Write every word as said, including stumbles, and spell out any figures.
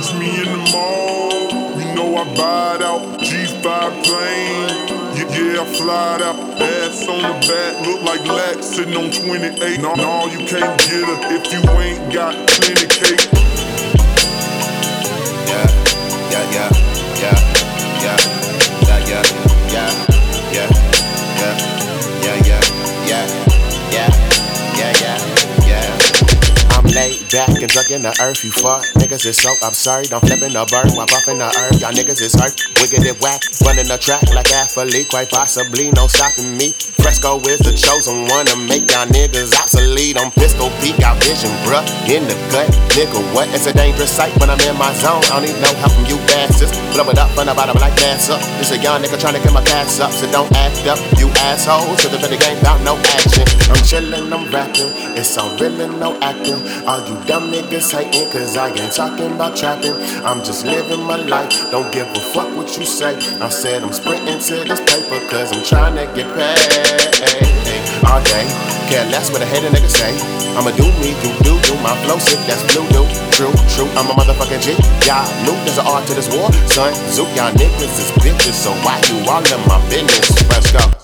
it's me in the mall. You know I bought out G five plane. Yeah, yeah, I flied out. Ass on the back, look like Lack sitting on twenty-eight. No, no, you can't get her if you ain't got plenty cake. Yeah, yeah, yeah, yeah, yeah, yeah, yeah, yeah, yeah, yeah, yeah, yeah, yeah. Laid back and drugging the earth, you fuck. Niggas is so absurd. I'm flipping the bird while buffing the earth. Y'all niggas is hurt, wicked and whack. Running the track like athlete, quite possibly no stopping me. Fresco is the chosen one to make y'all niggas obsolete. I'm pistol peak, got vision, bruh. In the gut, nigga, what? It's a dangerous sight when I'm in my zone. I don't need no help from you bastards. Blow it up from the bottom like NASA. This a young nigga trying to get my pass up, so don't act up, you assholes. So the better game bout no action. I'm chillin', I'm rapping. It's all real and no acting. All you dumb niggas hatin', cause I ain't talking about trapping. I'm just living my life, don't give a fuck what you say. I said I'm sprinting to this paper, cause I'm trying to get paid. All day, care less what a hater nigga say. I'ma do me, do, do, do, my flow sick, that's blue, do. True, true, I'm a motherfucking G. Y'all knew there's an art to this war. Son, Zook, y'all niggas is bitches, so why you all in my business? Let's go.